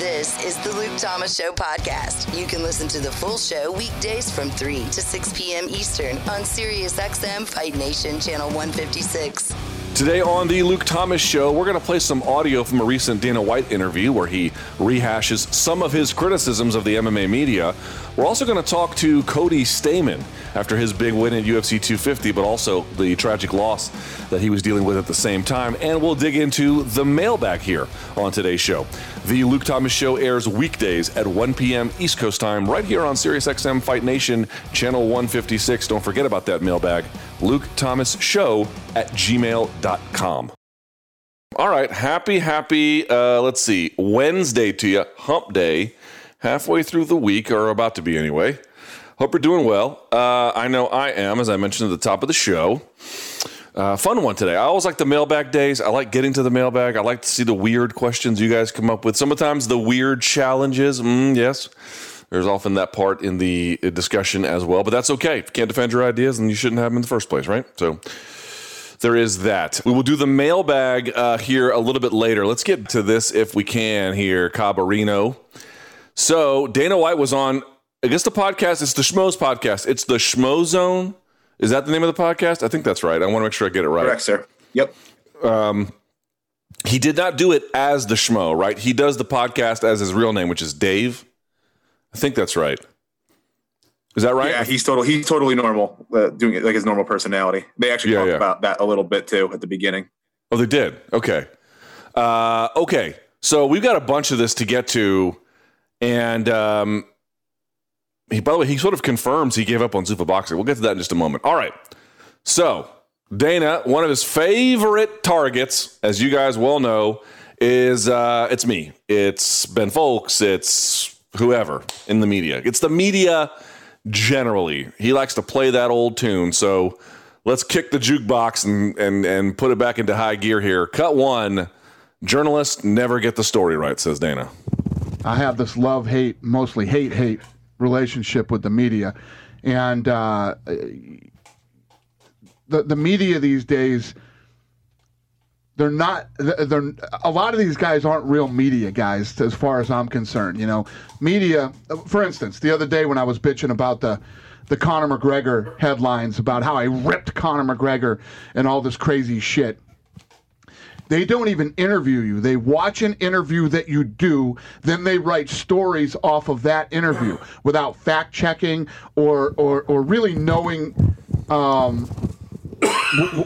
This is the Luke Thomas Show podcast. You can listen to the full show weekdays from 3 to 6 p.m. Eastern on Sirius XM Fight Nation Channel 156. Today on the Luke Thomas Show, we're going to play some audio from a recent Dana White interview where he rehashes some of his criticisms of the MMA media. We're also going to talk to Cody Stamann after his big win at UFC 250, but also the tragic loss that he was dealing with at the same time. And we'll dig into the mailbag here on today's show. The Luke Thomas Show airs weekdays at 1 p.m. East Coast time right here on Sirius XM Fight Nation, Channel 156. Don't forget about that mailbag. LukeThomasShow@gmail.com. All right, happy, let's see, Wednesday to you, hump day, halfway through the week, or about to be anyway. Hope you're doing well. I know I am, as I mentioned at the top of the show. Fun one today. I always like the mailbag days. I like getting to the mailbag. I like to see the weird questions you guys come up with. Sometimes the weird challenges, yes. There's often that part in the discussion as well, but that's okay. If you can't defend your ideas, then you shouldn't have them in the first place, right? So there is that. We will do the mailbag here a little bit later. Let's get to this if we can here, Cabarino. So Dana White was on, I guess the podcast, it's the Schmo's podcast. It's the Schmo Zone. Is that the name of the podcast? I think that's right. I want to make sure I get it right. Correct, sir. Yep. He did not do it as the Schmo, right? He does the podcast as his real name, which is Dave. I think that's right. Is that right? Yeah, he's totally normal, doing it like his normal personality. They actually talked about that a little bit too at the beginning. Oh, they did? Okay. Okay. So we've got a bunch of this to get to. And he, by the way, he sort of confirms he gave up on Zuffa boxing. We'll get to that in just a moment. All right. So Dana, one of his favorite targets, as you guys well know, is it's me. It's Ben Foulkes. It's whoever in the media. It's the media generally. He likes to play that old tune. So let's kick the jukebox and put it back into high gear here. Cut one. Journalists never get the story right, says Dana. I have this love-hate, mostly hate-hate relationship with the media. And the media these days, They're a lot of these guys aren't real media guys, as far as I'm concerned. You know, media. For instance, the other day when I was bitching about the Conor McGregor headlines about how I ripped Conor McGregor and all this crazy shit, they don't even interview you. They watch an interview that you do, then they write stories off of that interview without fact checking or really knowing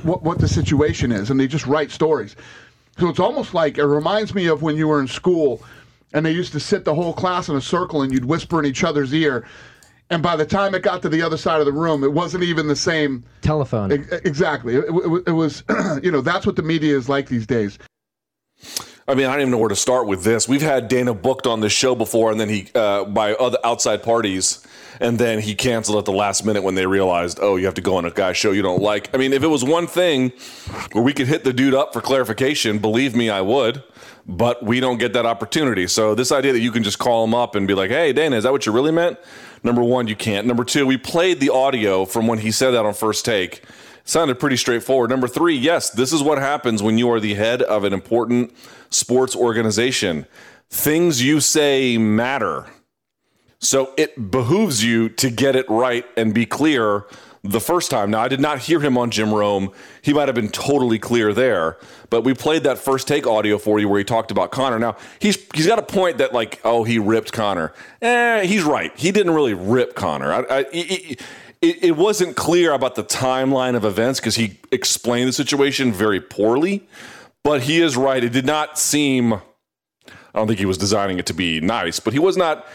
what the situation is, and they just write stories. So it's almost like, it reminds me of when you were in school and they used to sit the whole class in a circle and you'd whisper in each other's ear, and by the time it got to the other side of the room, it wasn't even the same telephone. Exactly. It was, you know, that's what the media is like these days. I mean, I don't even know where to start with this. We've had Dana booked on this show before, and then he, by other outside parties, and then he canceled at the last minute when they realized, oh, you have to go on a guy's show you don't like. I mean, if it was one thing where we could hit the dude up for clarification, believe me, I would, but we don't get that opportunity. So this idea that you can just call him up and be like, hey, Dana, is that what you really meant? Number one, you can't. Number two, we played the audio from when he said that on First Take. It sounded pretty straightforward. Number three, yes, this is what happens when you are the head of an important sports organization. Things you say matter. So it behooves you to get it right and be clear the first time. Now, I did not hear him on Jim Rome. He might have been totally clear there, but we played that First Take audio for you where he talked about Conor. Now, he's got a point that, like, oh, he ripped Conor. He's right. He didn't really rip Conor. It wasn't clear about the timeline of events because he explained the situation very poorly. But he is right. It did not seem, I don't think he was designing it to be nice, but it was not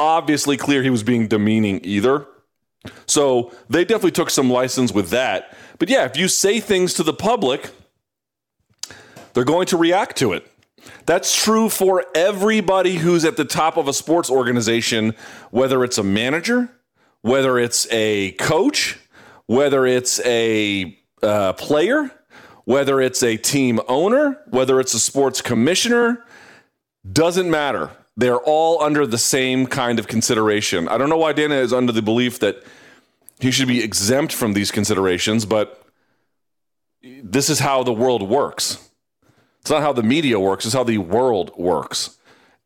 obviously clear he was being demeaning either. So they definitely took some license with that. But yeah, if you say things to the public, they're going to react to it. That's true for everybody who's at the top of a sports organization, whether it's a manager, whether it's a coach, whether it's a player, whether it's a team owner, whether it's a sports commissioner, doesn't matter. They're all under the same kind of consideration. I don't know why Dana is under the belief that he should be exempt from these considerations, but this is how the world works. It's not how the media works. It's how the world works.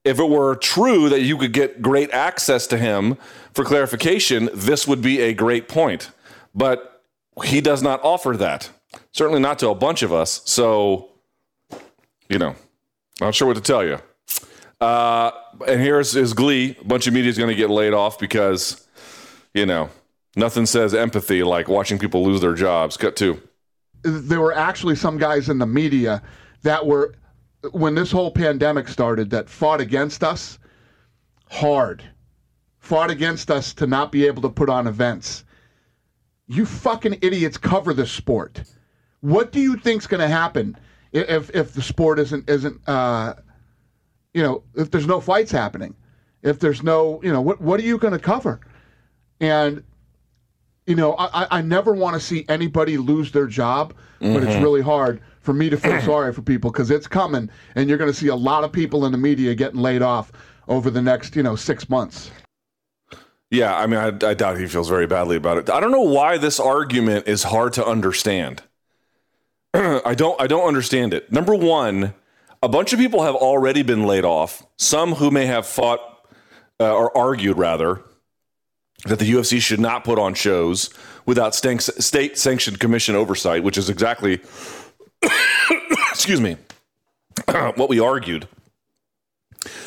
if it were true that you could get great access to him for clarification, this would be a great point. But he does not offer that. Certainly not to a bunch of us. So, you know, not sure what to tell you. And here's his glee. A bunch of media is going to get laid off because, you know, nothing says empathy like watching people lose their jobs. Cut two. There were actually some guys in the media that were, when this whole pandemic started, that fought against us hard, fought against us to not be able to put on events. You fucking idiots cover the sport. What do you think's going to happen if the sport isn't you know, if there's no fights happening, if there's no, you know, what are you going to cover? And, you know, I never want to see anybody lose their job, mm-hmm. but it's really hard for me to feel sorry for people because it's coming, and you're going to see a lot of people in the media getting laid off over the next, you know, 6 months. Yeah, I mean, I doubt he feels very badly about it. I don't know why this argument is hard to understand. I don't understand it. Number one, a bunch of people have already been laid off, some who may have fought or argued, rather, that the UFC should not put on shows without state-sanctioned commission oversight, which is exactly, excuse me, what we argued.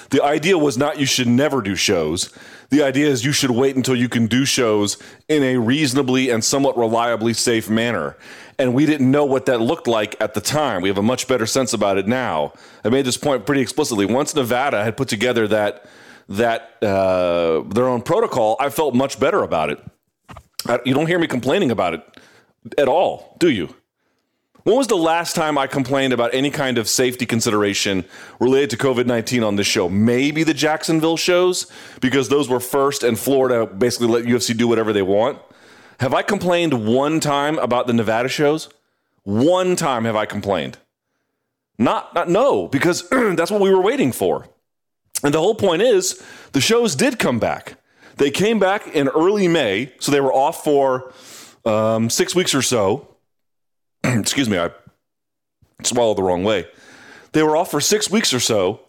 The idea was not you should never do shows. The idea is you should wait until you can do shows in a reasonably and somewhat reliably safe manner. And we didn't know what that looked like at the time. We have a much better sense about it now. I made this point pretty explicitly. Once Nevada had put together that their own protocol, I felt much better about it. You don't hear me complaining about it at all, do you? When was the last time I complained about any kind of safety consideration related to COVID-19 on this show? Maybe the Jacksonville shows, because those were first, and Florida basically let UFC do whatever they want. Have I complained one time about the Nevada shows? One time have I complained? No, because that's what we were waiting for. And the whole point is the shows did come back. They came back in early May, so they were off for 6 weeks or so. Excuse me, I swallowed the wrong way. They were off for 6 weeks or so,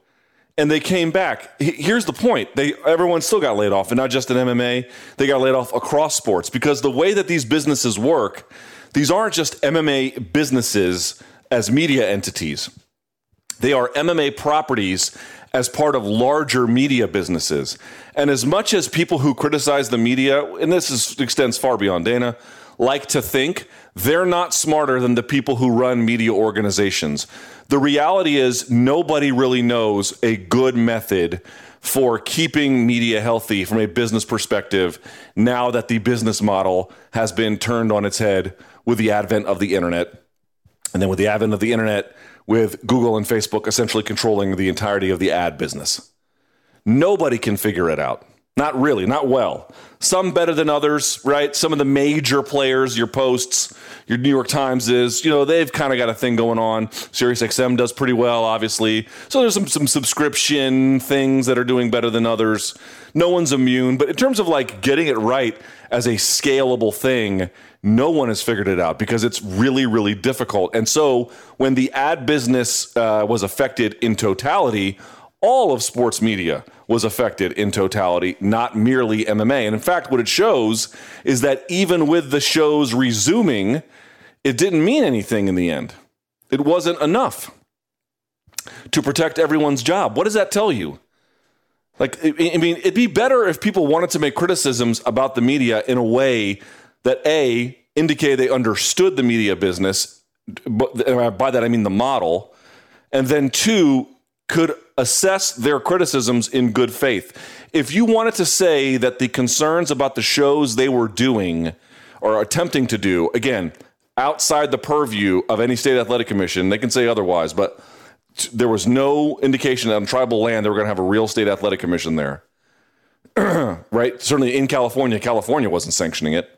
and they came back. Here's the point. Everyone still got laid off, and not just in MMA. They got laid off across sports, because the way that these businesses work, these aren't just MMA businesses as media entities. They are MMA properties as part of larger media businesses. And as much as people who criticize the media, and this extends far beyond Dana, like to think, they're not smarter than the people who run media organizations. The reality is nobody really knows a good method for keeping media healthy from a business perspective now that the business model has been turned on its head with the advent of the internet. And then with the advent of the internet, with Google and Facebook essentially controlling the entirety of the ad business. Nobody can figure it out. Not really, not well. Some better than others, right? Some of the major players, your Posts, your New York Times is, you know, they've kind of got a thing going on. Sirius XM does pretty well, obviously. So there's some subscription things that are doing better than others. No one's immune. But in terms of like getting it right as a scalable thing, no one has figured it out because it's really, really difficult. And so when the ad business was affected in totality, all of sports media was affected in totality, not merely MMA. And in fact, what it shows is that even with the shows resuming, it didn't mean anything in the end. It wasn't enough to protect everyone's job. What does that tell you? Like, I mean, it'd be better if people wanted to make criticisms about the media in a way that, A, indicated they understood the media business, but by that I mean the model, and then, two, could assess their criticisms in good faith. If you wanted to say that the concerns about the shows they were doing or attempting to do, again, outside the purview of any state athletic commission, they can say otherwise, but there was no indication that on tribal land they were going to have a real state athletic commission there, right? Certainly in California, California wasn't sanctioning it.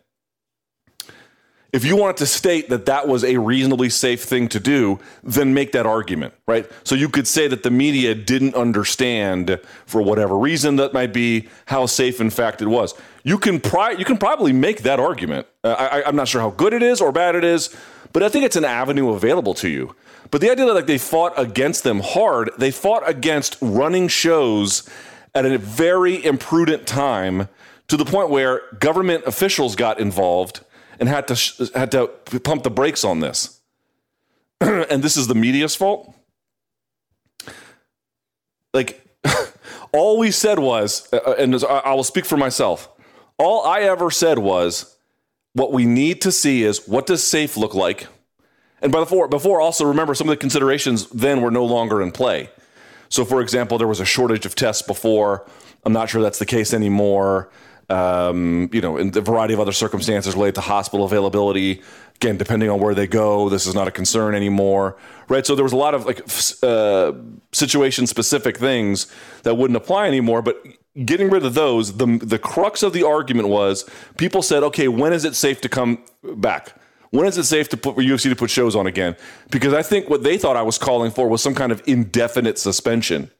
If you wanted to state that that was a reasonably safe thing to do, then make that argument, right? So you could say that the media didn't understand, for whatever reason that might be, how safe in fact it was. You can probably make that argument. I'm not sure how good it is or bad it is, but I think it's an avenue available to you. But the idea that like they fought against them hard, they fought against running shows at a very imprudent time to the point where government officials got involved and had to pump the brakes on this. And this is the media's fault? Like, all we said was, and I will speak for myself, all I ever said was, what we need to see is, what does safe look like? And before also remember, some of the considerations then were no longer in play. So, for example, there was a shortage of tests before. I'm not sure that's the case anymore. And a variety of other circumstances related to hospital availability. Again, depending on where they go, this is not a concern anymore, right? So there was a lot of situation-specific things that wouldn't apply anymore. But getting rid of those, the crux of the argument was people said, okay, when is it safe to come back? When is it safe for UFC to put shows on again? Because I think what they thought I was calling for was some kind of indefinite suspension.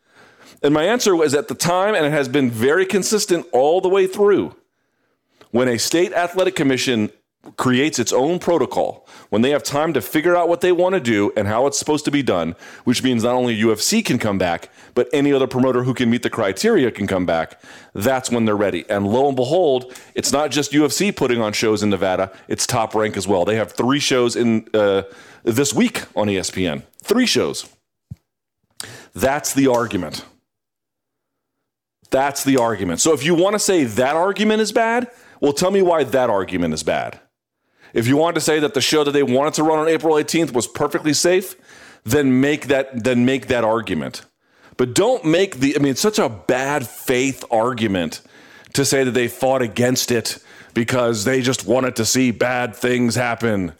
And my answer was at the time, and it has been very consistent all the way through, when a state athletic commission creates its own protocol, when they have time to figure out what they want to do and how it's supposed to be done, which means not only UFC can come back, but any other promoter who can meet the criteria can come back, that's when they're ready. And lo and behold, it's not just UFC putting on shows in Nevada, it's Top Rank as well. They have 3 shows in this week on ESPN. 3 shows. That's the argument. That's the argument. So if you want to say that argument is bad, well, tell me why that argument is bad. If you want to say that the show that they wanted to run on April 18th was perfectly safe, then make that argument. But don't make it's such a bad faith argument to say that they fought against it because they just wanted to see bad things happen.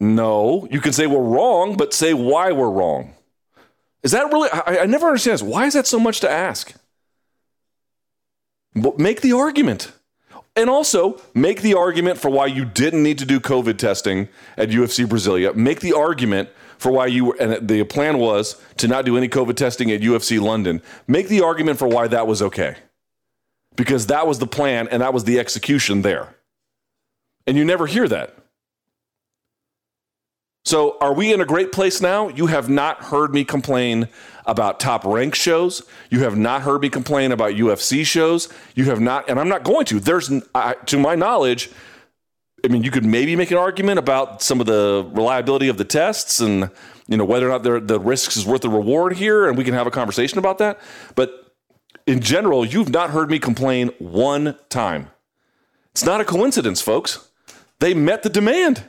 No, you can say we're wrong, but say why we're wrong. Is that really, I never understand this. Why is that so much to ask? But make the argument. And also, make the argument for why you didn't need to do COVID testing at UFC Brasilia. Make the argument for why the plan was to not do any COVID testing at UFC London. Make the argument for why that was okay. Because that was the plan and that was the execution there. And you never hear that. So are we in a great place now? You have not heard me complain about Top Rank shows. You have not heard me complain about UFC shows. You have not, and I'm not going to. To my knowledge, I mean, you could maybe make an argument about some of the reliability of the tests and, whether or not the risks is worth the reward here, and we can have a conversation about that. But in general, you've not heard me complain one time. It's not a coincidence, folks. They met the demand.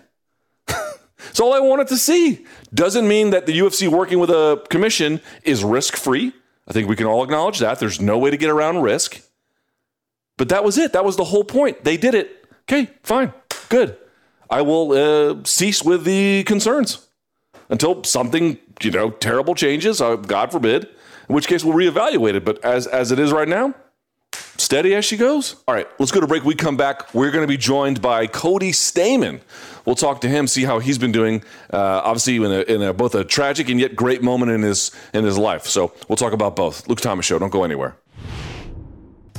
It's all I wanted to see. Doesn't mean that the UFC working with a commission is risk-free. I think we can all acknowledge that. There's no way to get around risk. But that was it. That was the whole point. They did it. Okay, fine. Good. I will cease with the concerns until something, terrible changes, God forbid, in which case we'll reevaluate it. But as it is right now, steady as she goes. All right, let's go to break. We come back. We're going to be joined by Cody Stamann. We'll talk to him, see how he's been doing. Obviously, in both a tragic and yet great moment in his life. So we'll talk about both. Luke Thomas Show. Don't go anywhere.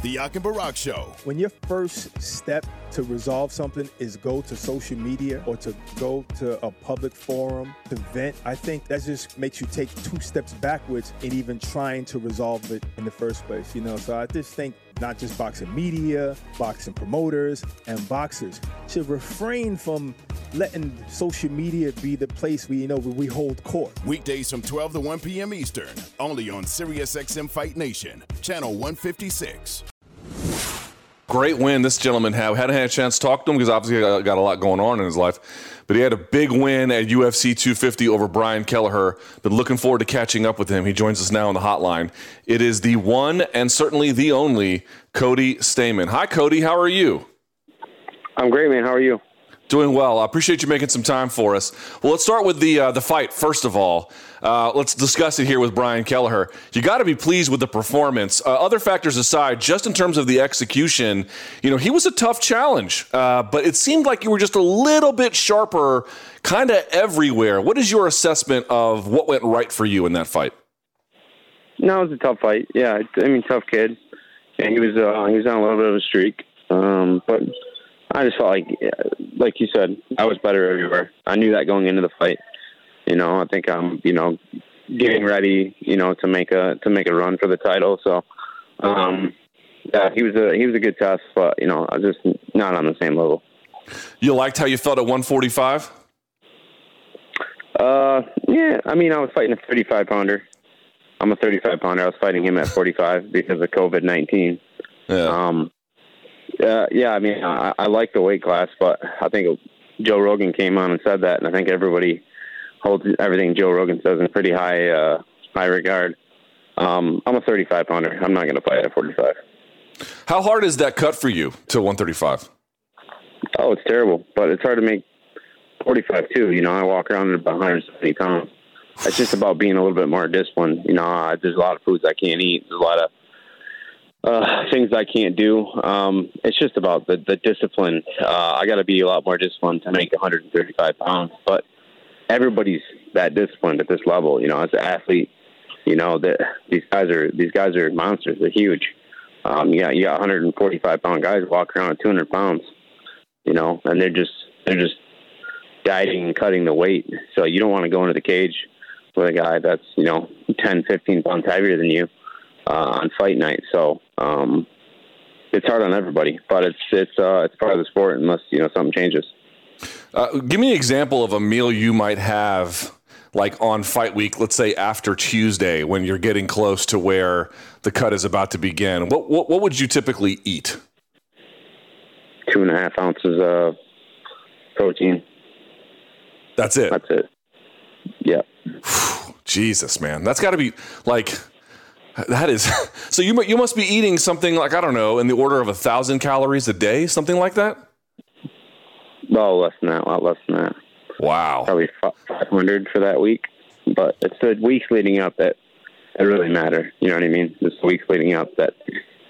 The Yak and Barack Show. When your first step to resolve something is go to social media or to go to a public forum to vent, I think that just makes you take 2 steps backwards in even trying to resolve it in the first place. So I just think not just boxing media, boxing promoters, and boxers should refrain from letting social media be the place where we hold court. Weekdays from 12 to 1 p.m. Eastern, only on Sirius XM Fight Nation, channel 156. Great win this gentleman had. We hadn't had a chance to talk to him because obviously he got a lot going on in his life. But he had a big win at UFC 250 over Brian Kelleher. Been looking forward to catching up with him. He joins us now on the hotline. It is the one and certainly the only Cody Stamann. Hi, Cody. How are you? I'm great, man. How are you? Doing well. I appreciate you making some time for us. Well, let's start with the fight, first of all. Let's discuss it here with Brian Kelleher. You got to be pleased with the performance. Other factors aside, just in terms of the execution, he was a tough challenge, but it seemed like you were just a little bit sharper kind of everywhere. What is your assessment of what went right for you in that fight? No, it was a tough fight. Yeah, tough kid. Yeah, he was on a little bit of a streak, but I just felt like you said, I was better everywhere. I knew that going into the fight. you know, I think I'm, you know, getting ready, you know, to make a run for the title. So, yeah, he was a good test, but, you know, I was just not on the same level. You liked how you felt at 145? Yeah, I mean, I was fighting a 35-pounder. I'm a 35-pounder. I was fighting him at 45 because of COVID-19. Yeah. Yeah, I mean, I like the weight class, but I think Joe Rogan came on and said that, and I think everybody holds everything Joe Rogan says in pretty high regard. I'm a 35-pounder. I'm not going to fight at 45. How hard is that cut for you to 135? Oh, it's terrible, but it's hard to make 45 too. You know, I walk around at about 170 pounds. It's just about being a little bit more disciplined. You know, there's a lot of foods I can't eat. There's a lot of things I can't do. It's just about the discipline. I got to be a lot more disciplined to make 135 pounds, but everybody's that disciplined at this level. You know, as an athlete, you know, that these guys are monsters. They're huge. You got 145 pound guys walk around at 200 pounds, you know, and they're just dieting and cutting the weight. So you don't want to go into the cage with a guy that's, you know, 10, 15 pounds heavier than you on fight night. So it's hard on everybody, but it's part of the sport unless, you know, something changes. Give me an example of a meal you might have like on fight week, let's say after Tuesday, when you're getting close to where the cut is about to begin. What would you typically eat? 2.5 ounces of protein. That's it. Yeah. Jesus, man. That's got to be like, that is. So you must be eating something like, I don't know, in the order of 1,000 calories a day, something like that? No, less than that. A lot less than that. Wow. Probably 500 for that week. But it's the weeks leading up that really matter. You know what I mean? It's the weeks leading up that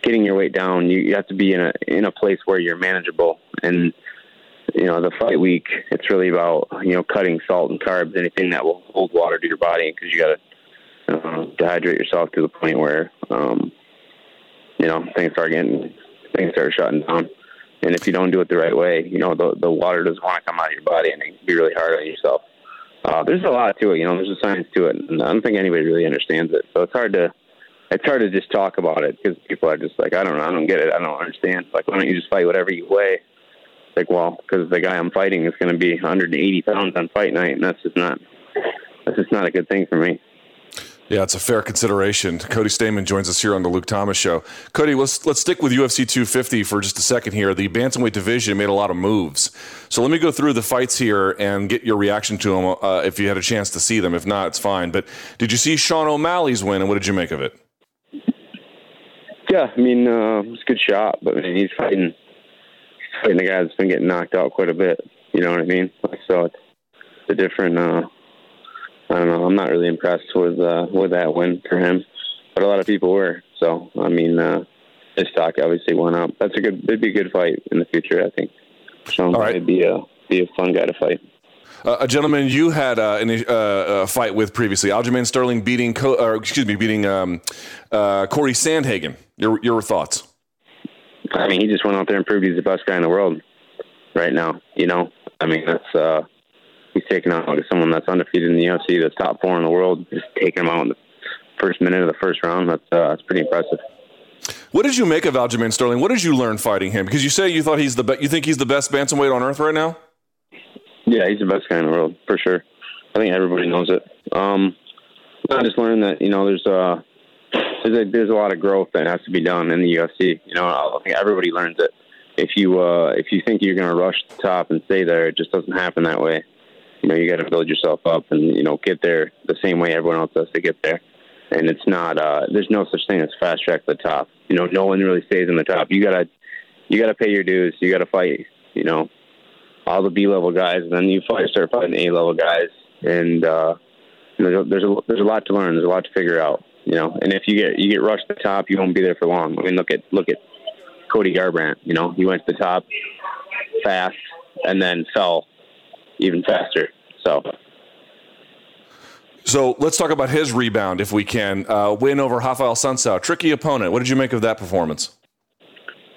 getting your weight down, you have to be in a place where you're manageable. And, you know, the fight week, it's really about, you know, cutting salt and carbs, anything that will hold water to your body, because you got to dehydrate yourself to the point where, you know, things start shutting down. And if you don't do it the right way, you know, the water doesn't want to come out of your body, and it can be really hard on yourself. There's a lot to it, you know, there's a science to it, and I don't think anybody really understands it. So it's hard to just talk about it, because people are just like, I don't get it. I don't understand. Like, why don't you just fight whatever you weigh? Like, well, because the guy I'm fighting is going to be 180 pounds on fight night, and that's just not a good thing for me. Yeah, it's a fair consideration. Cody Stamann joins us here on the Luke Thomas Show. Cody, let's stick with UFC 250 for just a second here. The bantamweight division made a lot of moves, so let me go through the fights here and get your reaction to them if you had a chance to see them. If not, it's fine. But did you see Sean O'Malley's win, and what did you make of it? Yeah, I mean, it's a good shot, but I mean, he's fighting. And the guy's been getting knocked out quite a bit. You know what I mean? So it's a different. I don't know. I'm not really impressed with that win for him, but a lot of people were. So I mean, his stock obviously went up. That's a good. It'd be a good fight in the future, I think. So it'd be a fun guy to fight. A gentleman you had a fight with previously, Aljamain Sterling beating Cory Sandhagen. Your thoughts? I mean, he just went out there and proved he's the best guy in the world right now. You know, I mean, that's he's taking out someone that's undefeated in the UFC, that's top 4 in the world, just taking him out in the first minute of the first round. That's pretty impressive. What did you make of Aljamain Sterling? What did you learn fighting him? Because you say you thought you think he's the best bantamweight on earth right now. Yeah, he's the best guy in the world for sure. I think everybody knows it. I just learned that, you know, there's a lot of growth that has to be done in the UFC. You know, I think everybody learns it. If you think you're going to rush to the top and stay there, it just doesn't happen that way. You know, you got to build yourself up and, you know, get there the same way everyone else does to get there. And it's not there's no such thing as fast track to the top. You know, no one really stays on the top. You gotta pay your dues. You gotta fight, you know, all the B-level guys, and then you start fighting A-level guys. And there's a lot to learn. There's a lot to figure out. You know, and if you get rushed to the top, you won't be there for long. I mean, look at Cody Garbrandt. You know, he went to the top fast and then fell even faster. So let's talk about his rebound, if we can. Win over Rafael Assunção, tricky opponent. What did you make of that performance?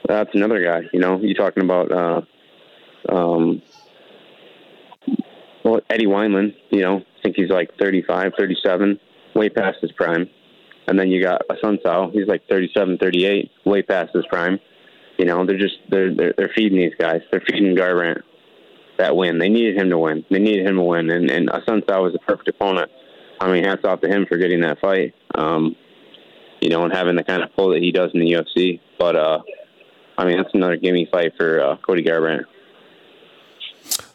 That's another guy. You know, you're talking about Eddie Wineland. You know, think he's like 35, 37, way past his prime. And then you got Assunção, he's like 37, 38, way past his prime. You know, they're feeding these guys. They're feeding Garbrandt that win. They needed him to win. And Assunção was the perfect opponent. I mean, hats off to him for getting that fight, you know, and having the kind of pull that he does in the UFC. But, I mean, that's another gimme fight for Cody Garbrandt.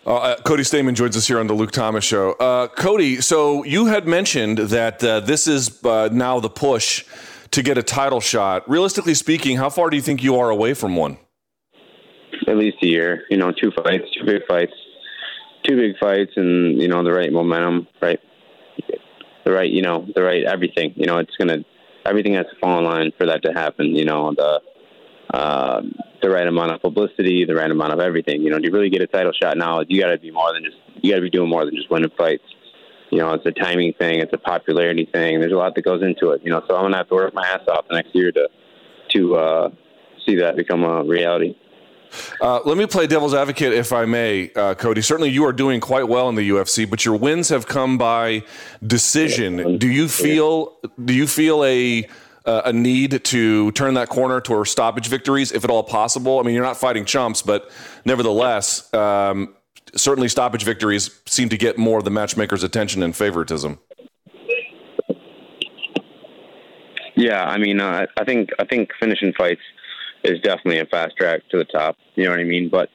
Cody Stamann joins us here on the Luke Thomas Show. Cody, so you had mentioned that this is now the push to get a title shot. Realistically speaking, how far do you think you are away from one? At least a year. You know, two big fights, and you know the right momentum, right? The right everything. You know, everything has to fall in line for that to happen. You know, the right amount of publicity, the right amount of everything. You know, to really get a title shot now, you got to be doing more than just winning fights. You know, it's a timing thing, it's a popularity thing. There's a lot that goes into it. You know, so I'm gonna have to work my ass off the next year to see that become a reality. Let me play devil's advocate, if I may, Cody. Certainly you are doing quite well in the UFC, but your wins have come by decision. Do you feel a need to turn that corner to stoppage victories, if at all possible? I mean, you're not fighting chumps, but nevertheless, certainly stoppage victories seem to get more of the matchmaker's attention and favoritism. Yeah, I mean, I think finishing fights is definitely a fast track to the top. You know what I mean? But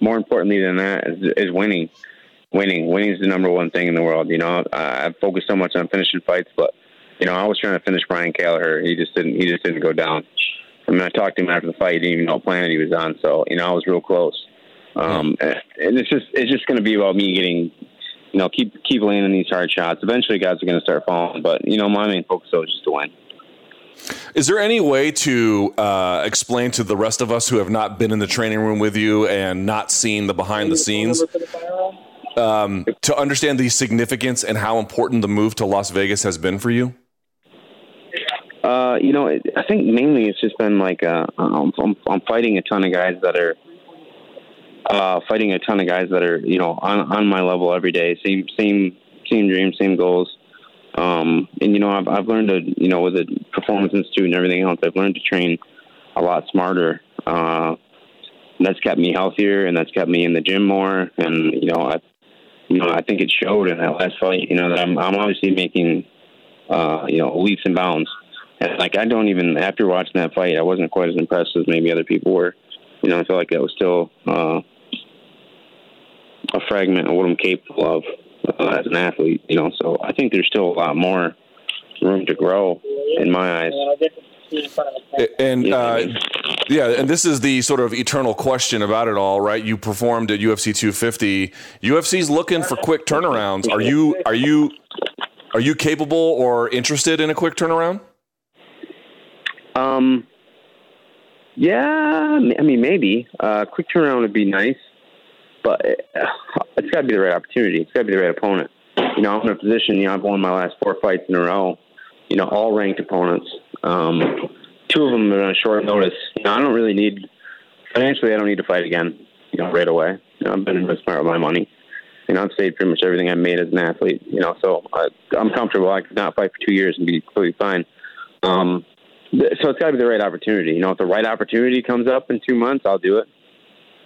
more importantly than that is winning. Winning is the number one thing in the world. You know, I focus so much on finishing fights, but you know, I was trying to finish Brian Kelleher. He just didn't go down. I mean, I talked to him after the fight. He didn't even know what planet he was on. So, you know, I was real close. And it's just going to be about me getting, you know, keep landing these hard shots. Eventually guys are going to start falling, but you know, my main focus though is just to win. Is there any way to explain to the rest of us who have not been in the training room with you and not seen the behind the scenes to understand the significance and how important the move to Las Vegas has been for you? You know, I think mainly it's just been like I'm fighting a ton of guys that are you know, on my level every day. Same dreams, same goals. And you know, I've learned to, you know, with the Performance Institute and everything else, I've learned to train a lot smarter. And that's kept me healthier, and that's kept me in the gym more. And I think it showed in that last fight. You know, that I'm obviously making you know, leaps and bounds. And like, I don't even, after watching that fight, I wasn't quite as impressed as maybe other people were. You know, I feel like that was still a fragment of what I'm capable of as an athlete, you know. So I think there's still a lot more room to grow in my eyes. And yeah, and this is the sort of eternal question about it all, right? You performed at UFC 250. UFC's looking for quick turnarounds. Are you capable or interested in a quick turnaround? Yeah, I mean, maybe. Quick turnaround would be nice, but it's got to be the right opportunity. It's got to be the right opponent. You know, I'm in a position, you know, I've won my last 4 fights in a row, you know, all ranked opponents. 2 of them are on short notice. You know, I don't really need, financially, I don't need to fight again, you know, right away. You know, I've been investing part of my money. You know, I've saved pretty much everything I've made as an athlete, you know, so I'm comfortable. I could not fight for 2 years and be completely fine. So it's got to be the right opportunity. You know, if the right opportunity comes up in 2 months, I'll do it.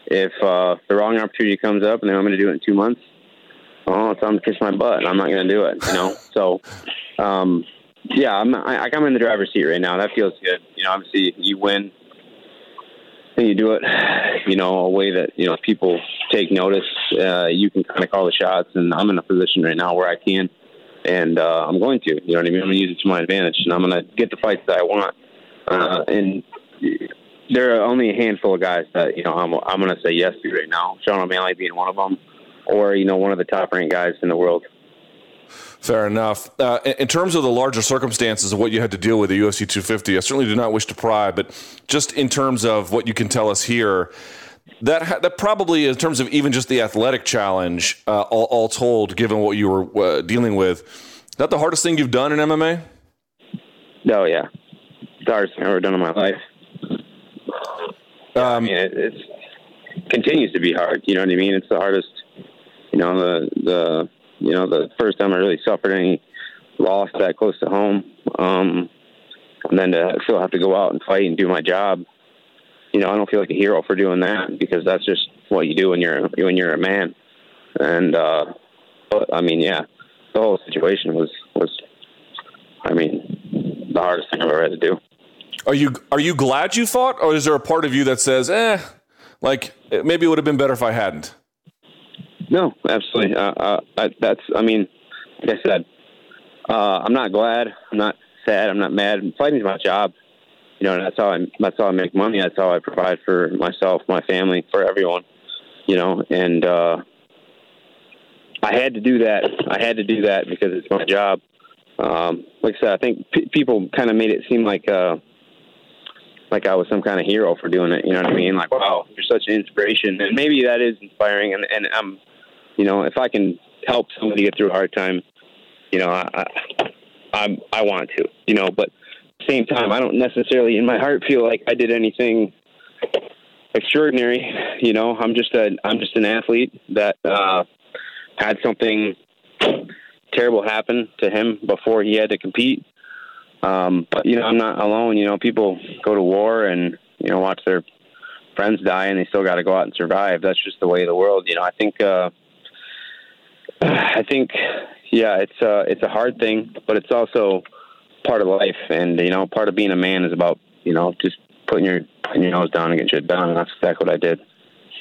If the wrong opportunity comes up and then I'm going to do it in 2 months, it's time to kiss my butt, and I'm not going to do it, you know? So, yeah, I'm in the driver's seat right now. That feels good. You know, obviously you win and you do it, you know, a way that, you know, people take notice. You can kind of call the shots, and I'm in a position right now where I can. And I'm going to, you know what I mean? I'm going to use it to my advantage, and I'm going to get the fights that I want. And there are only a handful of guys that, you know, I'm going to say yes to right now, Sean O'Malley being one of them, or, you know, one of the top-ranked guys in the world. Fair enough. In terms of the larger circumstances of what you had to deal with at UFC 250, I certainly do not wish to pry, but just in terms of what you can tell us here, That probably, in terms of even just the athletic challenge, all told, given what you were dealing with, is that the hardest thing you've done in MMA? No, yeah. It's the hardest thing I've ever done in my life. I mean, it continues to be hard, you know what I mean? It's the hardest, you know, the you know, the first time I really suffered any loss that close to home. And then to still have to go out and fight and do my job. You know, I don't feel like a hero for doing that, because that's just what you do when you're a man. And, but I mean, yeah, the whole situation was the hardest thing I've ever had to do. Are you glad you fought, or is there a part of you that says, like maybe it would have been better if I hadn't? No, absolutely. Like I said, I'm not glad. I'm not sad. I'm not mad. Fighting's my job. You know, and that's how I make money. That's how I provide for myself, my family, for everyone, you know, and, I had to do that. Because it's my job. Like I said, I think people kind of made it seem like I was some kind of hero for doing it. You know what I mean? Like, wow, you're such an inspiration. And maybe that is inspiring. And I'm, you know, if I can help somebody get through a hard time, you know, I want to, you know, but at the same time, I don't necessarily in my heart feel like I did anything extraordinary. You know, I'm just an athlete that, had something terrible happen to him before he had to compete. But, you know, I'm not alone. You know, people go to war and, you know, watch their friends die, and they still got to go out and survive. That's just the way of the world. You know, I think, yeah, it's a hard thing, but it's also part of life. And, you know, part of being a man is about, you know, just putting your nose down and getting shit done. And that's exactly what I did.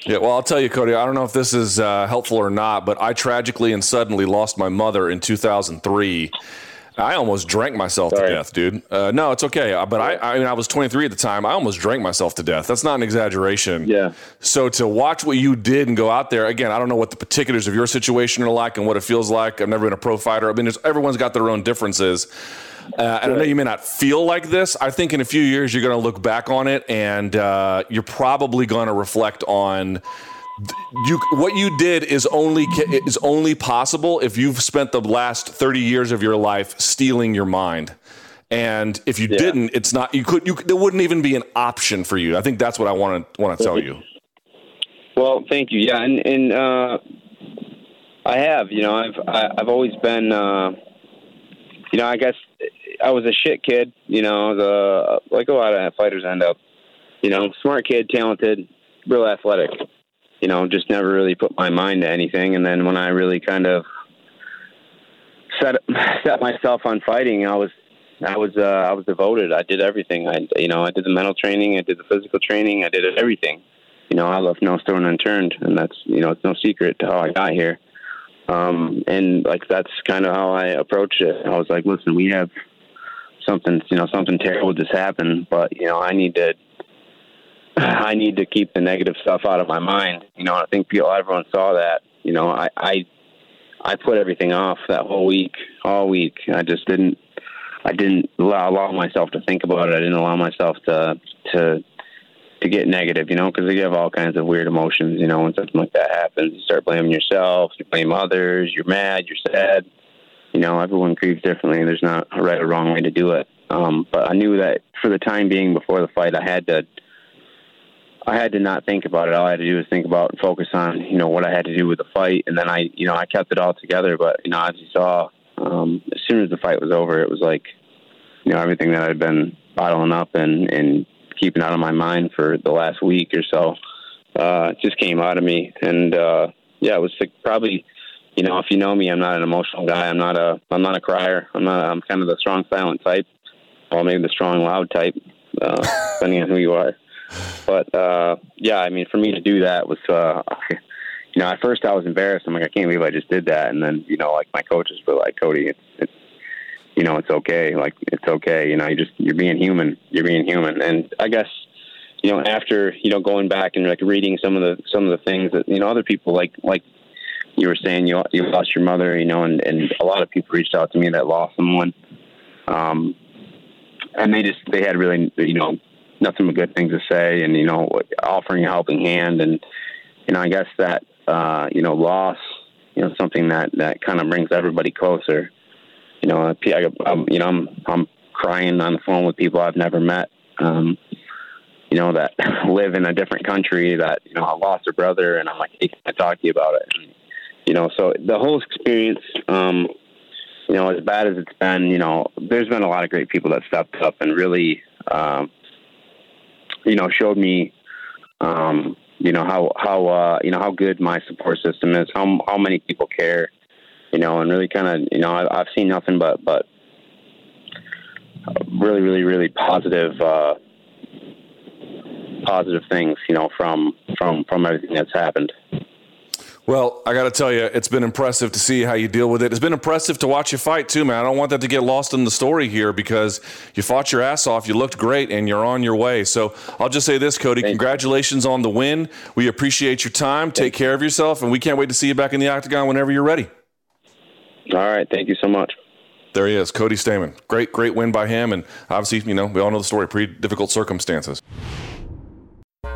Yeah, well, I'll tell you, Cody, I don't know if this is helpful or not, but I tragically and suddenly lost my mother in 2003. I almost drank myself to death, dude. No, it's okay. But I was 23 at the time. I almost drank myself to death. That's not an exaggeration. Yeah. So to watch what you did and go out there, again, I don't know what the particulars of your situation are like and what it feels like. I've never been a pro fighter. I mean, everyone's got their own differences. And I know you may not feel like this. I think in a few years, you're going to look back on it, and you're probably going to reflect on what you did is only possible if you've spent the last 30 years of your life stealing your mind. And if you didn't, it's not, there wouldn't even be an option for you. I think that's what I want to tell you. Well, thank you. Yeah. And I have, you know, I've always been, you know, I guess I was a shit kid, you know, like a lot of fighters end up, you know, smart kid, talented, real athletic, you know, just never really put my mind to anything. And then when I really kind of set myself on fighting, I was devoted. I did everything. I did the mental training. I did the physical training. I did everything. You know, I left no stone unturned, and that's, you know, it's no secret to how I got here. And like, that's kind of how I approached it. I was like, listen, we have something, you know, something terrible just happened, but you know, I need to keep the negative stuff out of my mind. You know, I think everyone saw that, you know, I put everything off that whole week, all week. I didn't allow myself to think about it. I didn't allow myself to get negative, you know, because you have all kinds of weird emotions, you know, when something like that happens, you start blaming yourself, you blame others, you're mad, you're sad, you know, everyone grieves differently, and there's not a right or wrong way to do it. But I knew that for the time being before the fight, I had to not think about it. All I had to do was think about and focus on, you know, what I had to do with the fight. And then I kept it all together. But, you know, as you saw, as soon as the fight was over, it was like, you know, everything that I'd been bottling up and keeping out of my mind for the last week or so, just came out of me. And, yeah, it was like probably, you know, if you know me, I'm not an emotional guy. I'm not a crier. I'm kind of the strong, silent type, or maybe the strong, loud type, depending on who you are. But, yeah, I mean, for me to do that was, you know, at first I was embarrassed. I'm like, I can't believe I just did that. And then, you know, like my coaches were like, Cody, it's you know, it's okay. Like, it's okay. You know, you're being human. You're being human. And I guess, you know, after, you know, going back and like reading some of the things that, you know, other people like you were saying, you lost your mother, you know, and a lot of people reached out to me that lost someone. And they had really, you know, nothing but good things to say, and, you know, offering a helping hand. And, you know, I guess that, you know, loss, you know, something that kind of brings everybody closer. You know, I'm crying on the phone with people I've never met, you know, that live in a different country that, you know, I lost a brother, and I'm like, hey, can I talk to you about it? And, you know, so the whole experience, you know, as bad as it's been, you know, there's been a lot of great people that stepped up and really, you know, showed me, you know, how you know, how good my support system is, how many people care, you know, and really kind of, you know, I've seen nothing but really, really, really positive things, you know, from everything that's happened. Well, I got to tell you, it's been impressive to see how you deal with it. It's been impressive to watch you fight too, man. I don't want that to get lost in the story here because you fought your ass off, you looked great, and you're on your way. So I'll just say this, Cody, congratulations on the win. We appreciate your time. Take care of yourself, and we can't wait to see you back in the octagon whenever you're ready. All right. Thank you so much. There he is, Cody Stamann. Great win by him, and obviously, you know, we all know the story, pretty difficult circumstances.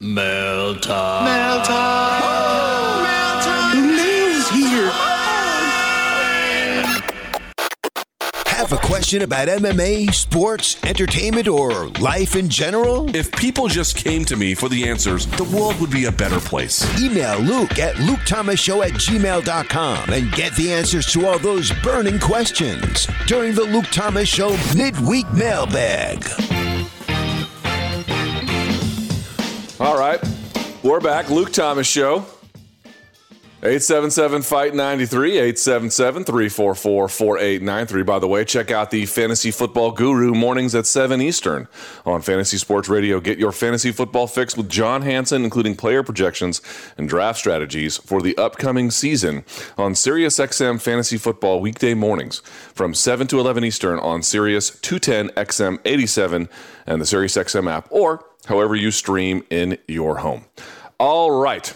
Mail time. Oh, mail time. The mail's here. Have a question about MMA, sports, entertainment, or life in general? If people just came to me for the answers, the world would be a better place. Email Luke at lukethomasshow@gmail.com and get the answers to all those burning questions during the Luke Thomas Show midweek mailbag. All right, we're back. Luke Thomas Show, 877-FIGHT-93, 877-344-4893. By the way, check out the Fantasy Football Guru mornings at 7 Eastern on Fantasy Sports Radio. Get your fantasy football fix with John Hansen, including player projections and draft strategies for the upcoming season on Sirius XM Fantasy Football weekday mornings from 7 to 11 Eastern on Sirius 210 XM 87 and the Sirius XM app, or however you stream in your home. All right.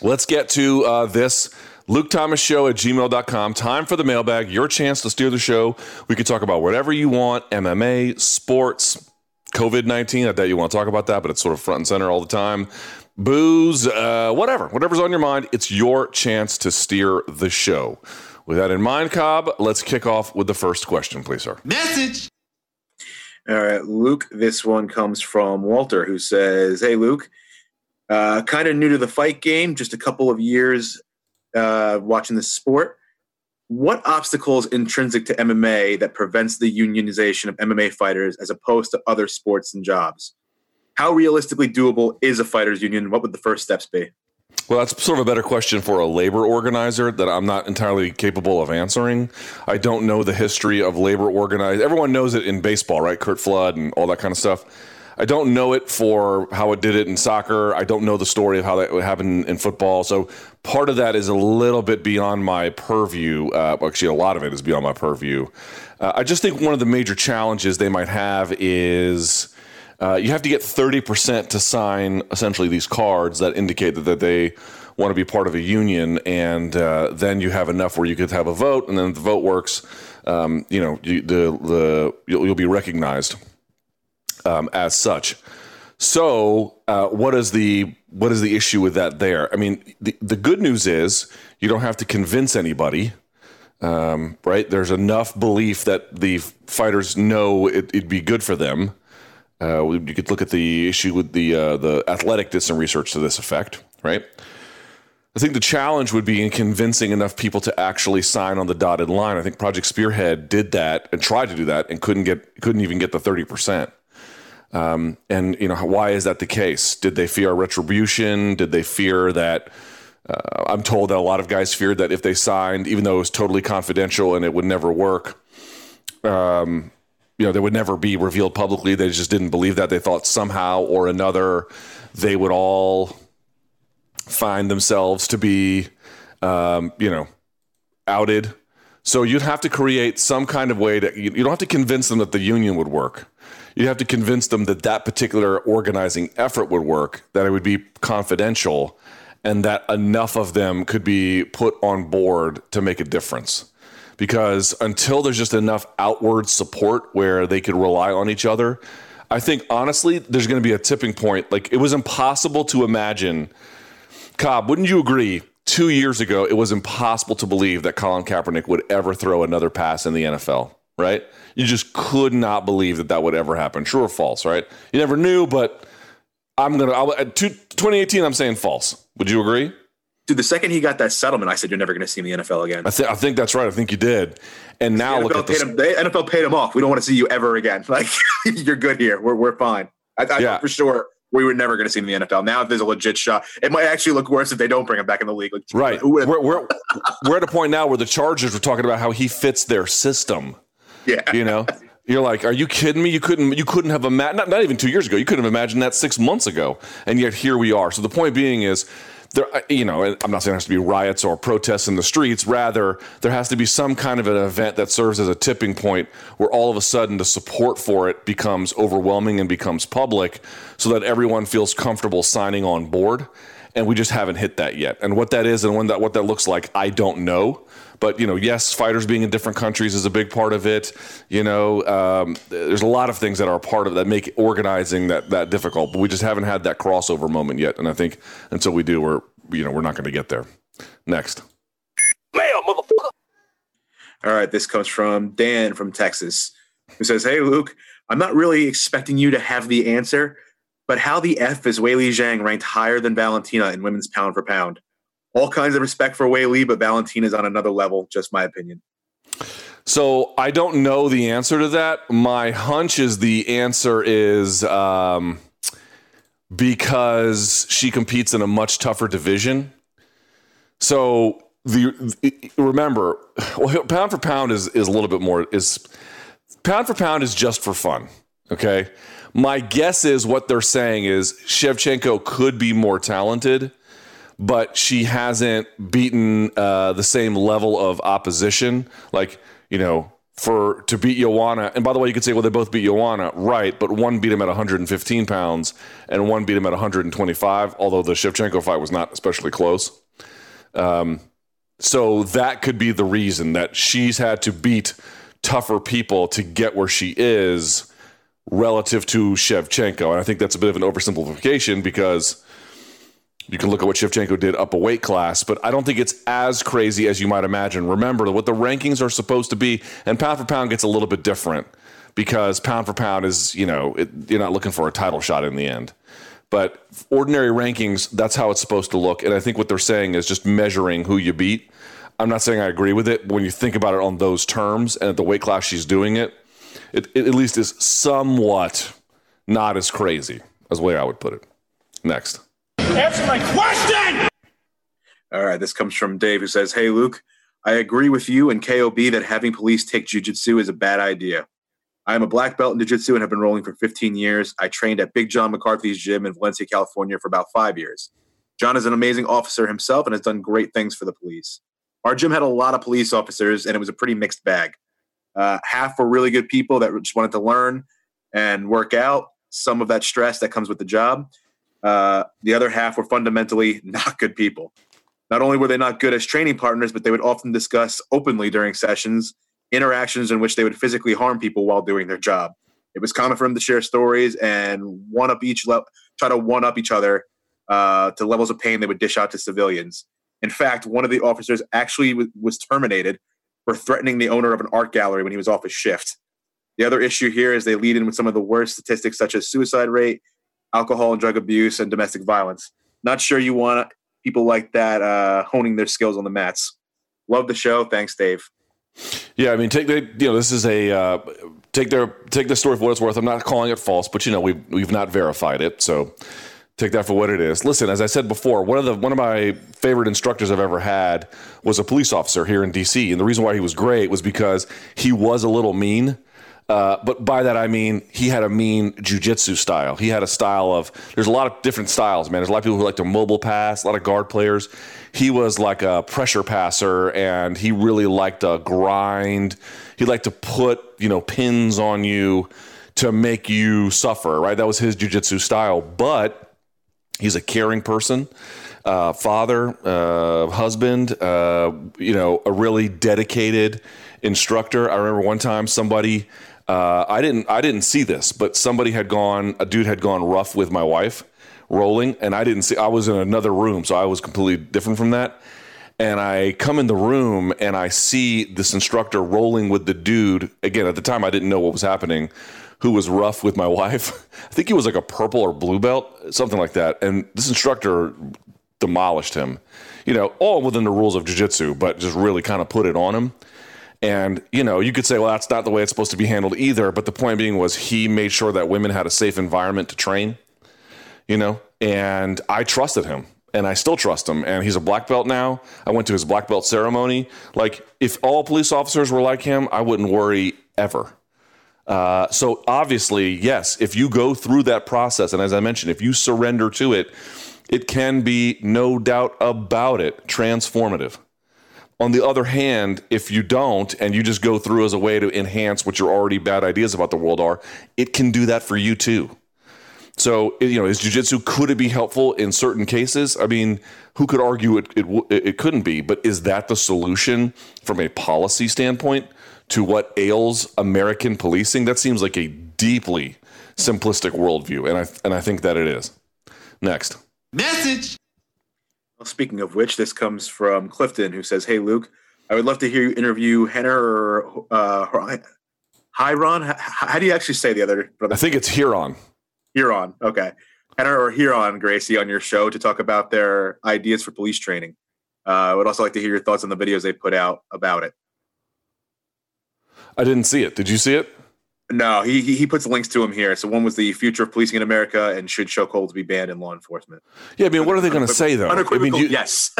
Let's get to this. LukeThomasShow@gmail.com. Time for the mailbag. Your chance to steer the show. We could talk about whatever you want. MMA, sports, COVID-19. I bet you want to talk about that, but it's sort of front and center all the time. Booze, whatever. Whatever's on your mind, it's your chance to steer the show. With that in mind, Cobb, let's kick off with the first question, please, sir. Message. All right, Luke, this one comes from Walter, who says, hey, Luke, kind of new to the fight game, just a couple of years watching this sport. What obstacles intrinsic to MMA that prevents the unionization of MMA fighters as opposed to other sports and jobs? How realistically doable is a fighters union? What would the first steps be? Well, that's sort of a better question for a labor organizer that I'm not entirely capable of answering. I don't know the history of labor organizing. Everyone knows it in baseball, right? Curt Flood and all that kind of stuff. I don't know it for how it did it in soccer. I don't know the story of how that would happen in football. So part of that is a little bit beyond my purview. Actually, a lot of it is beyond my purview. I just think one of the major challenges they might have is... you have to get 30% to sign essentially these cards that indicate that they want to be part of a union, and then you have enough where you could have a vote, and then if the vote works, you know, you'll be recognized as such. So what is the issue with that there? I mean, the good news is you don't have to convince anybody. Right? There's enough belief that the fighters know it'd be good for them. You could look at the issue with the athletic did some research to this effect, right? I think the challenge would be in convincing enough people to actually sign on the dotted line. I think Project Spearhead did that and tried to do that and couldn't even get the 30%. And you know, why is that the case? Did they fear retribution? Did they fear that? I'm told that a lot of guys feared that if they signed, even though it was totally confidential and it would never work. You know, they would never be revealed publicly. They just didn't believe that. They thought somehow or another they would all find themselves to be, you know, outed. So you'd have to create some kind of way that you don't have to convince them that the union would work. You have to convince them that that particular organizing effort would work, that it would be confidential, and that enough of them could be put on board to make a difference. Because until there's just enough outward support where they could rely on each other, I think, honestly, there's going to be a tipping point. Like, it was impossible to imagine. Cobb, wouldn't you agree? 2 years ago, it was impossible to believe that Colin Kaepernick would ever throw another pass in the NFL, right? You just could not believe that that would ever happen. True or false, right? You never knew, but I'm going to... 2018, I'm saying false. Would you agree? Dude, the second he got that settlement, I said, you're never going to see him in the NFL again. I think that's right. I think you did. And now look at this. The NFL paid him off. We don't want to see you ever again. Like, you're good here. We're fine. I for sure... We were never going to see him in the NFL. Now, if there's a legit shot, it might actually look worse if they don't bring him back in the league. Like, right. We're at a point now where the Chargers were talking about how he fits their system. Yeah. You know, you're like, are you kidding me? You couldn't have imagined, not even 2 years ago. You couldn't have imagined that 6 months ago. And yet here we are. So the point being is, there, you know, I'm not saying there has to be riots or protests in the streets. Rather, there has to be some kind of an event that serves as a tipping point where all of a sudden the support for it becomes overwhelming and becomes public so that everyone feels comfortable signing on board. And we just haven't hit that yet. And what that is and when that what that looks like, I don't know. But, you know, yes, fighters being in different countries is a big part of it. You know, there's a lot of things that are a part of that make organizing that difficult. But we just haven't had that crossover moment yet. And I think until we do, we're not going to get there. Next. Mail, motherfucker. All right. This comes from Dan from Texas, who says, hey, Luke, I'm not really expecting you to have the answer, but how the F is Weili Zhang ranked higher than Valentina in women's pound for pound? All kinds of respect for Weili, but Valentina's on another level, just my opinion. So I don't know the answer to that. My hunch is the answer is because she competes in a much tougher division. So pound for pound is a little bit more, is pound for pound is just for fun. Okay. My guess is what they're saying is Shevchenko could be more talented, but she hasn't beaten the same level of opposition. Like, you know, to beat Ioana, and by the way, you could say, well, they both beat Ioana, right? But one beat him at 115 pounds and one beat him at 125, although the Shevchenko fight was not especially close. So that could be the reason that she's had to beat tougher people to get where she is relative to Shevchenko. And I think that's a bit of an oversimplification because... You can look at what Shevchenko did up a weight class, but I don't think it's as crazy as you might imagine. Remember what the rankings are supposed to be, and pound for pound gets a little bit different because pound for pound is, you know, you're not looking for a title shot in the end. But ordinary rankings, that's how it's supposed to look, and I think what they're saying is just measuring who you beat. I'm not saying I agree with it, but when you think about it on those terms and at the weight class she's doing it, it at least is somewhat not as crazy as the way I would put it. Next. Answer my question! All right, this comes from Dave, who says, hey, Luke, I agree with you and KOB that having police take jiu-jitsu is a bad idea. I am a black belt in jiu-jitsu and have been rolling for 15 years. I trained at Big John McCarthy's gym in Valencia, California for about 5 years. John is an amazing officer himself and has done great things for the police. Our gym had a lot of police officers, and it was a pretty mixed bag. Half were really good people that just wanted to learn and work out some of that stress that comes with the job. The other half were fundamentally not good people. Not only were they not good as training partners, but they would often discuss openly during sessions interactions in which they would physically harm people while doing their job. It was common for them to share stories and try to one up each other to levels of pain they would dish out to civilians. In fact, one of the officers actually was terminated for threatening the owner of an art gallery when he was off his shift. The other issue here is they lead in with some of the worst statistics, such as suicide rate, alcohol and drug abuse, and domestic violence. Not sure you want people like that honing their skills on the mats. Love the show. Thanks, Dave. Yeah, I mean, this is a take the story for what it's worth. I'm not calling it false, but you know, we've not verified it, so take that for what it is. Listen, as I said before, one of my favorite instructors I've ever had was a police officer here in DC, and the reason why he was great was because he was a little mean. But by that, I mean, he had a mean jiu-jitsu style. He had a style of, there's a lot of different styles, man. There's a lot of people who like to mobile pass, a lot of guard players. He was like a pressure passer, and he really liked to grind. He liked to put, you know, pins on you to make you suffer, right? That was his jiu-jitsu style, but he's a caring person. father, husband, you know, a really dedicated instructor. I remember one time somebody, I didn't see this, but somebody had gone, a dude had gone rough with my wife rolling, and I didn't see, I was in another room, so I was completely different from that. And I come in the room and I see this instructor rolling with the dude. Again, at the time, I didn't know what was happening, who was rough with my wife. I think he was like a purple or blue belt, something like that. And this instructor demolished him, you know, all within the rules of jiu-jitsu, but just really kind of put it on him. And, you know, you could say, well, that's not the way it's supposed to be handled either. But the point being was he made sure that women had a safe environment to train, you know, and I trusted him. And I still trust him. And he's a black belt now. I went to his black belt ceremony. Like, if all police officers were like him, I wouldn't worry ever. So obviously, yes, if you go through that process, and as I mentioned, if you surrender to it, it can be, no doubt about it, transformative. On the other hand, if you don't, and you just go through as a way to enhance what your already bad ideas about the world are, it can do that for you too. So, you know, is jiu-jitsu, could it be helpful in certain cases? I mean, who could argue it couldn't be? But is that the solution from a policy standpoint to what ails American policing? That seems like a deeply simplistic worldview, and I think that it is. Next. Message! Well, speaking of which, this comes from Clifton, who says, hey, Luke, I would love to hear you interview Henner or Huron. How do you actually say the other brother? I think it's Huron. Huron, okay. Henner or Huron Gracie on your show to talk about their ideas for police training. I would also like to hear your thoughts on the videos they put out about it. I didn't see it. Did you see it? No, he puts links to them here. So one was the future of policing in America and should chokeholds be banned in law enforcement. Yeah, I mean, what are they going to say though? Unequivocal, I mean, yes.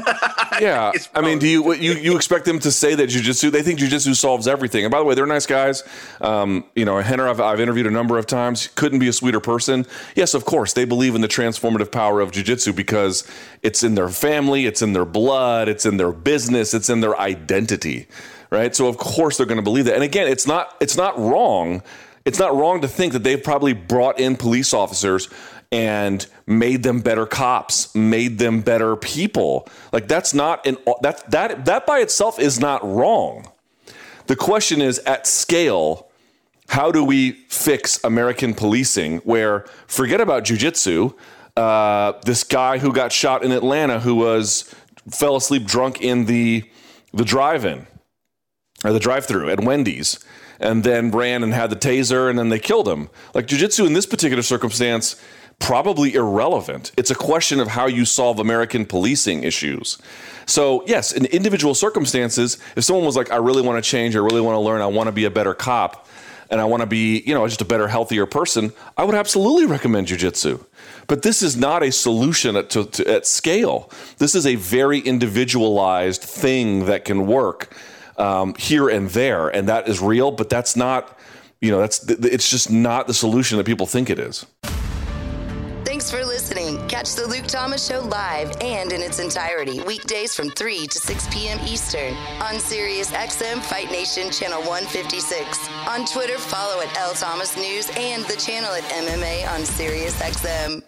Yeah, I mean, do you expect them to say that jiu-jitsu? They think jiu-jitsu solves everything. And by the way, they're nice guys. You know, Henner, I've interviewed a number of times. Couldn't be a sweeter person. Yes, of course, they believe in the transformative power of jiu-jitsu because it's in their family, it's in their blood, it's in their business, it's in their identity. Right. So, of course, they're going to believe that. And again, it's not wrong. It's not wrong to think that they've probably brought in police officers and made them better cops, made them better people. Like, that's not that by itself is not wrong. The question is, at scale, how do we fix American policing where, forget about jiu-jitsu, this guy who got shot in Atlanta who fell asleep drunk in the drive-in. Or the drive-thru at Wendy's, and then ran and had the taser, and then they killed him. Like, jiu-jitsu in this particular circumstance, probably irrelevant. It's a question of how you solve American policing issues. So, yes, in individual circumstances, if someone was like, I really want to change, I really want to learn, I want to be a better cop, and I want to be, you know, just a better, healthier person, I would absolutely recommend jiu-jitsu. But this is not a solution at scale. This is a very individualized thing that can work. Here and there, and that is real, but that's not, you know, it's just not the solution that people think it is. Thanks for listening. Catch the Luke Thomas Show live and in its entirety weekdays from 3 to 6 p.m. Eastern on Sirius XM Fight Nation Channel 156. On Twitter, follow at LThomasNews and the channel at MMA on Sirius XM.